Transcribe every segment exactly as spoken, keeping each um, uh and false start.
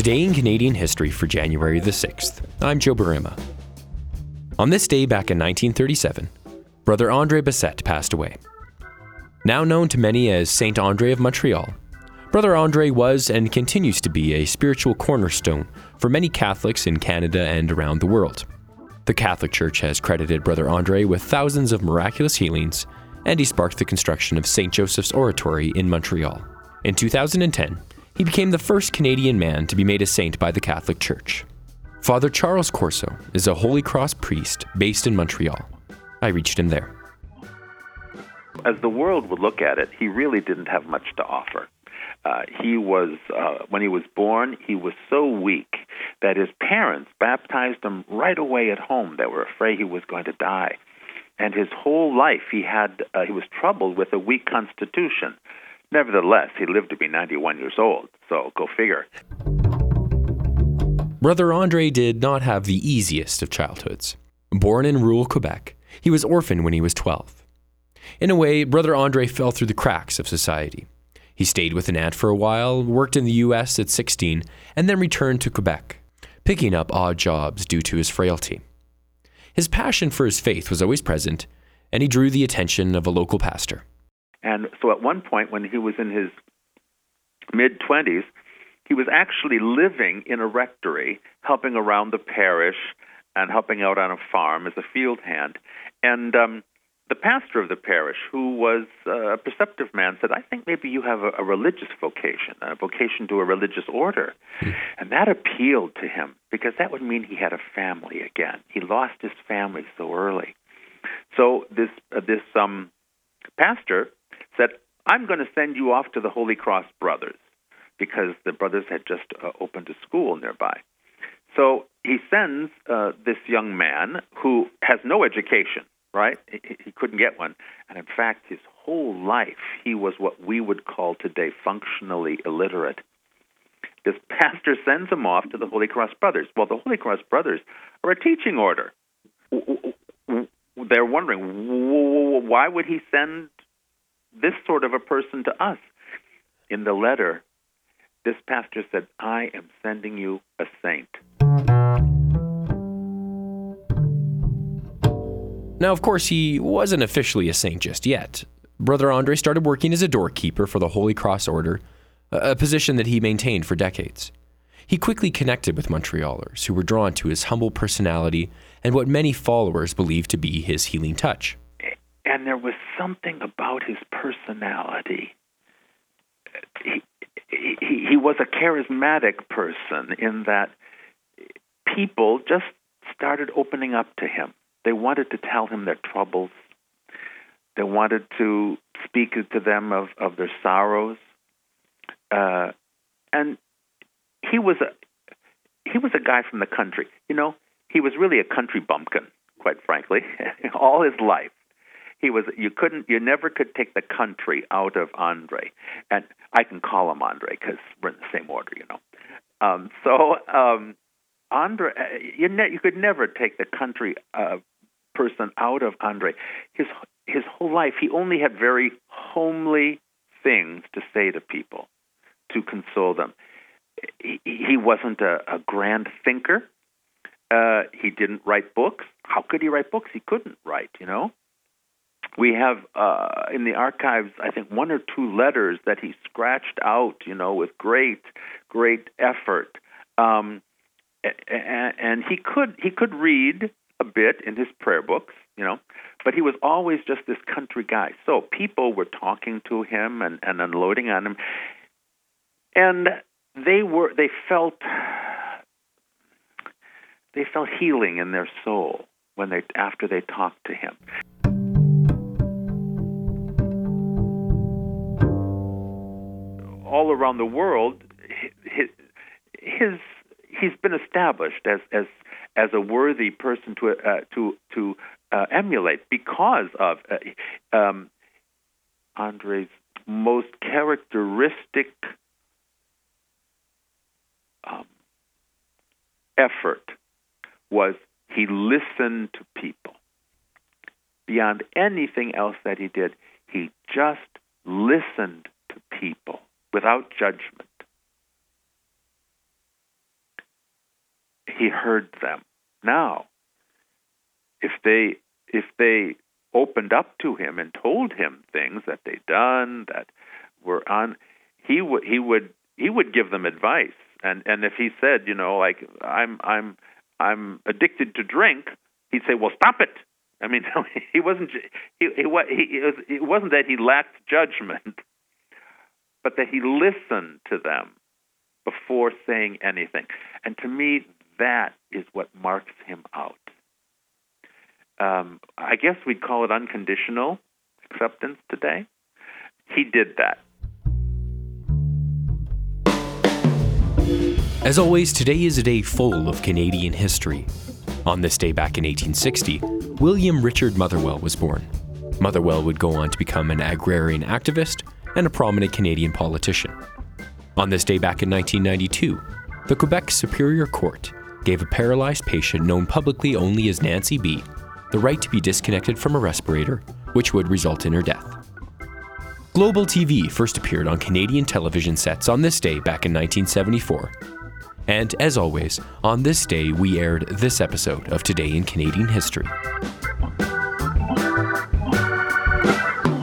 Today in Canadian History for January the sixth, I'm Joe Berima. On this day back in nineteen thirty-seven, Brother André Bessette passed away. Now known to many as Saint André of Montreal, Brother André was and continues to be a spiritual cornerstone for many Catholics in Canada and around the world. The Catholic Church has credited Brother André with thousands of miraculous healings, and he sparked the construction of Saint Joseph's Oratory in Montreal. In two thousand ten, he became the first Canadian man to be made a saint by the Catholic Church. Father Charles Corso is a Holy Cross priest based in Montreal. I reached him there. As the world would look at it, he really didn't have much to offer. Uh, he was, uh, when he was born, he was so weak that his parents baptized him right away at home. They were afraid he was going to die. And his whole life he had, uh, he was troubled with a weak constitution. Nevertheless, he lived to be ninety-one years old, so go figure. Brother André did not have the easiest of childhoods. Born in rural Quebec, he was orphaned when he was twelve. In a way, Brother André fell through the cracks of society. He stayed with an aunt for a while, worked in the U S at sixteen, and then returned to Quebec, picking up odd jobs due to his frailty. His passion for his faith was always present, and he drew the attention of a local pastor. And so at one point, when he was in his mid-twenties, he was actually living in a rectory, helping around the parish and helping out on a farm as a field hand. And um, the pastor of the parish, who was a perceptive man, said, I think maybe you have a, a religious vocation, a vocation to a religious order. Mm. And that appealed to him, because that would mean he had a family again. He lost his family so early. So this, uh, this um, pastor said, I'm going to send you off to the Holy Cross Brothers, because the brothers had just uh, opened a school nearby. So he sends uh, this young man who has no education, right? He, he couldn't get one. And in fact, his whole life, he was what we would call today functionally illiterate. This pastor sends him off to the Holy Cross Brothers. Well, the Holy Cross Brothers are a teaching order. They're wondering, why would he send this sort of a person to us? In the letter, this pastor said, I am sending you a saint. Now, of course, he wasn't officially a saint just yet. Brother André started working as a doorkeeper for the Holy Cross Order, a position that he maintained for decades. He quickly connected with Montrealers who were drawn to his humble personality and what many followers believed to be his healing touch. And there was something about his personality. He, he, he was a charismatic person in that people just started opening up to him. They wanted to tell him their troubles. They wanted to speak to them of, of their sorrows. Uh, and he was a he was a guy from the country. You know, he was really a country bumpkin, quite frankly, all his life. He was, you couldn't, you never could take the country out of André. And I can call him André because we're in the same order, you know. Um, so um, André, you, ne- you could never take the country uh, person out of André. His his whole life, he only had very homely things to say to people, to console them. He, he wasn't a, a grand thinker. Uh, he didn't write books. How could he write books? He couldn't write, you know. We have uh, in the archives, I think, one or two letters that he scratched out, you know, with great, great effort. Um, and, and he could he could read a bit in his prayer books, you know, but he was always just this country guy. So people were talking to him and, and unloading on him, and they were they felt they felt healing in their soul when they after they talked to him. All around the world, his, his he's been established as as as a worthy person to uh, to to uh, emulate because of uh, um, André's most characteristic um, effort was he listened to people. Beyond anything else that he did, he just listened to people without judgment. He heard them. Now, if they if they opened up to him and told him things that they'd done, that were on, he would he would he would give them advice. And and if he said, you know, like I'm I'm I'm addicted to drink, he'd say, well, stop it. I mean, he wasn't he he, he it wasn't that he lacked judgment, but that he listened to them before saying anything. And to me, that is what marks him out. Um, I guess we'd call it unconditional acceptance today. He did that. As always, today is a day full of Canadian history. On this day back in eighteen sixty, William Richard Motherwell was born. Motherwell would go on to become an agrarian activist and a prominent Canadian politician. On this day back in nineteen ninety-two, the Quebec Superior Court gave a paralyzed patient known publicly only as Nancy B. the right to be disconnected from a respirator, which would result in her death. Global T V first appeared on Canadian television sets on this day back in nineteen seventy-four. And as always, on this day we aired this episode of Today in Canadian History.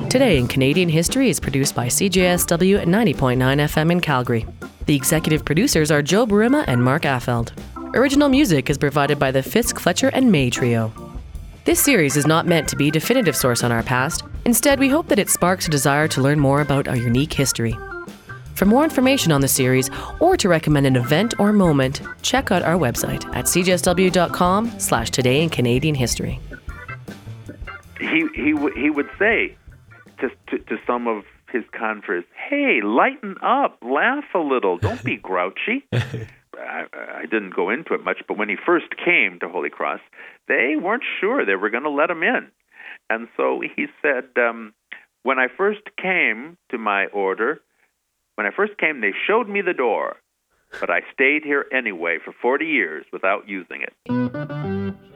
Today in Canadian History is produced by C J S W at ninety point nine F M in Calgary. The executive producers are Joe Burima and Mark Affeld. Original music is provided by the Fisk, Fletcher and May trio. This series is not meant to be a definitive source on our past. Instead, we hope that it sparks a desire to learn more about our unique history. For more information on the series, or to recommend an event or moment, check out our website at cjsw.com slash today in Canadian history. He, he, w- he would say to, to, to some of his converse, hey, lighten up, laugh a little, don't be grouchy. I, I didn't go into it much, but when he first came to Holy Cross, they weren't sure they were going to let him in. And so he said, um, when I first came to my order, when I first came, they showed me the door, but I stayed here anyway for forty years without using it.